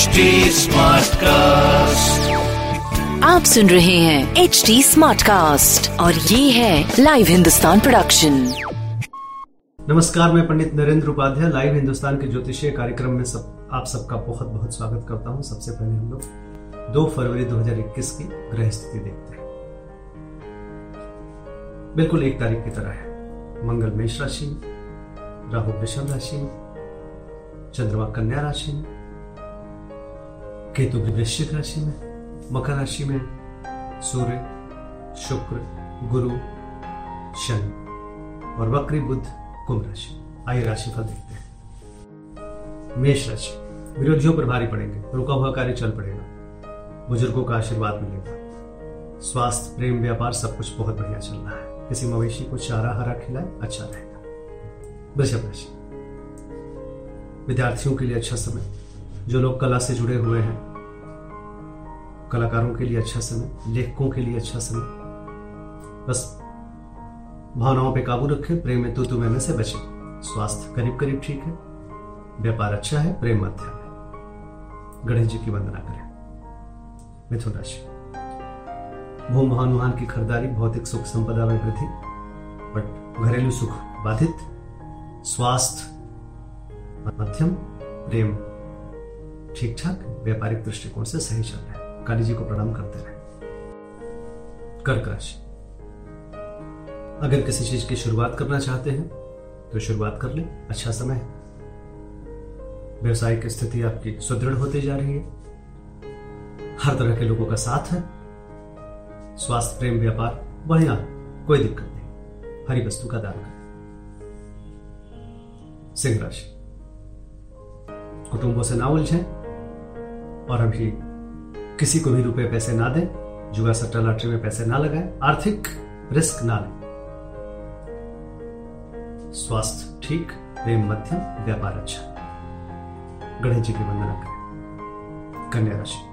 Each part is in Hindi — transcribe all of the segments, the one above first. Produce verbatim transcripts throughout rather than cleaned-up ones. एच डी स्मार्टकास्ट, आप सुन रहे हैं एच डी स्मार्टकास्ट और ये है लाइव हिंदुस्तान प्रोडक्शन। नमस्कार, मैं पंडित नरेंद्र उपाध्याय लाइव हिंदुस्तान के ज्योतिषीय कार्यक्रम में सब आप सबका बहुत बहुत स्वागत करता हूँ। सबसे पहले हम लोग दो फरवरी दो हज़ार इक्कीस की ग्रह स्थिति देखते हैं। बिल्कुल एक तारीख की तरह है। मंगल मेष राशि में, राहु वृषभ राशि में, चंद्रमा कन्या राशि में, केतु वृश्चिक राशि में, मकर राशि में सूर्य, शुक्र, गुरु, शनि और वक्री बुध कुंभ राशि। आइए राशि फल देखते हैं। मेष राशि, विरोधियों पर भारी पड़ेंगे, रुका हुआ कार्य चल पड़ेगा, बुजुर्गों का आशीर्वाद मिलेगा। स्वास्थ्य, प्रेम, व्यापार सब कुछ बहुत बढ़िया चल रहा है। किसी मवेशी को चारा हरा खिलाए अच्छा रहेगा। वृषभ राशि, विद्यार्थियों के लिए अच्छा समय, जो लोग कला से जुड़े हुए हैं कलाकारों के लिए अच्छा समय, लेखकों के लिए अच्छा समय। बस भावनाओं पे काबू रखें, प्रेम में तू तुम्हें में से बचे। स्वास्थ्य करीब करीब ठीक है, व्यापार अच्छा है, प्रेम मध्यम है। गणेश जी की वंदना करें। मिथुन राशि, भूम वाहन वाहन की खरीदारी, भौतिक सुख संपदा में वृद्धि, बट घरेलू सुख बाधित। स्वास्थ्य मध्यम, प्रेम ठीक ठाक, व्यापारिक दृष्टिकोण से सही चल रहा है। काली जी को प्रणाम करते रहे। कर्क राशि, अगर किसी चीज की शुरुआत करना चाहते हैं तो शुरुआत कर ले, अच्छा समय है। व्यवसायिक स्थिति आपकी सुदृढ़ होती जा रही है, हर तरह के लोगों का साथ है। स्वास्थ्य, प्रेम, व्यापार बढ़िया, कोई दिक्कत नहीं। हरी वस्तु का दान करें। सिंह राशि, कुटुंबों से ना उलझें और अभी किसी को भी रुपए पैसे ना दें, जुआ सट्टा लॉटरी में पैसे ना लगाएं, आर्थिक रिस्क ना लें। स्वास्थ्य ठीक, प्रेम मध्यम, व्यापार अच्छा। गणेश जी की वंदना करें। कन्या राशि,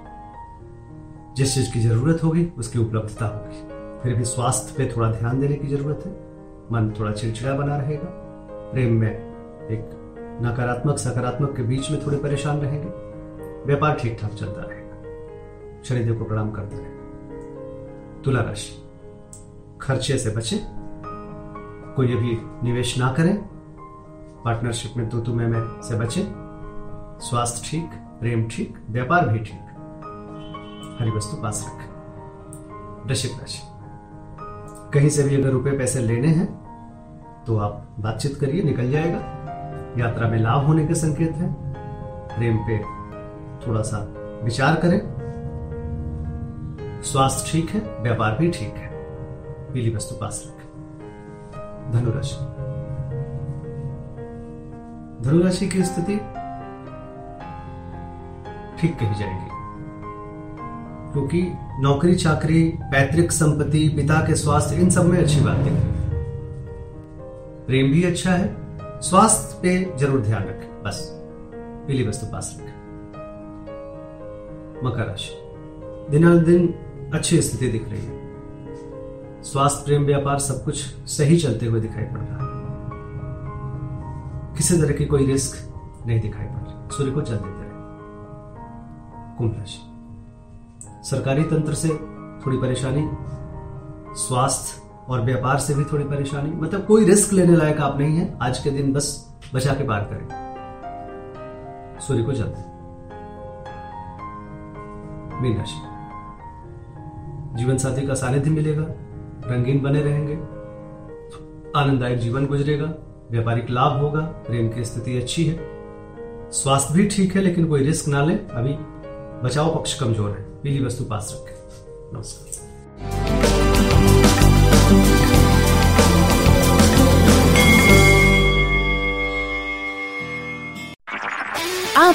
जिस चीज की जरूरत होगी उसकी उपलब्धता होगी, फिर भी स्वास्थ्य पे थोड़ा ध्यान देने की जरूरत है। मन थोड़ा चिड़चिड़ा बना रहेगा, प्रेम में एक नकारात्मक सकारात्मक के बीच में थोड़े परेशान रहेंगे। व्यापार ठीक ठाक चलता रहेगा। शनिदेव को प्रणाम करते रहें। तुला राशि, खर्चे से बचे, कोई अभी निवेश ना करें, पार्टनरशिप में तू तुम्हें मैं से बचे। स्वास्थ्य ठीक, प्रेम ठीक, व्यापार भी ठीक, हरी वस्तु पास रखें। वृश्चिक राशि, कहीं से भी अगर रुपए पैसे लेने हैं तो आप बातचीत करिए, निकल जाएगा। यात्रा में लाभ होने के संकेत है। प्रेम पे थोड़ा सा विचार करें। स्वास्थ्य ठीक है, व्यापार भी ठीक है, पीली वस्तु पास रखें। धनुराशि, धनुराशि की स्थिति ठीक कही जाएगी, क्योंकि नौकरी चाकरी, पैतृक संपत्ति, पिता के स्वास्थ्य, इन सब में अच्छी बातें हैं। प्रेम भी अच्छा है, स्वास्थ्य पे जरूर ध्यान रखें, बस पीली वस्तु पास रखें। मकर राशि, दिनानुदिन अच्छी स्थिति दिख रही है। स्वास्थ्य, प्रेम, व्यापार सब कुछ सही चलते हुए दिखाई पड़ रहा है। किसी तरह की कोई रिस्क नहीं दिखाई पड़ रही। सूर्य को जल देते रहे। कुंभ राशि, सरकारी तंत्र से थोड़ी परेशानी, स्वास्थ्य और व्यापार से भी थोड़ी परेशानी, मतलब कोई रिस्क लेने लायक आप नहीं है। आज के दिन बस बचा के पार करें। सूर्य को जल दें। मीन राशि, जीवन साथी का सानिध्य मिलेगा, रंगीन बने रहेंगे, आनंददायक जीवन गुजरेगा, व्यापारिक लाभ होगा, प्रेम की स्थिति अच्छी है, स्वास्थ्य भी ठीक है, लेकिन कोई रिस्क ना लें। अभी बचाव पक्ष कमजोर है, पीली वस्तु पास रखें। नमस्कार। आप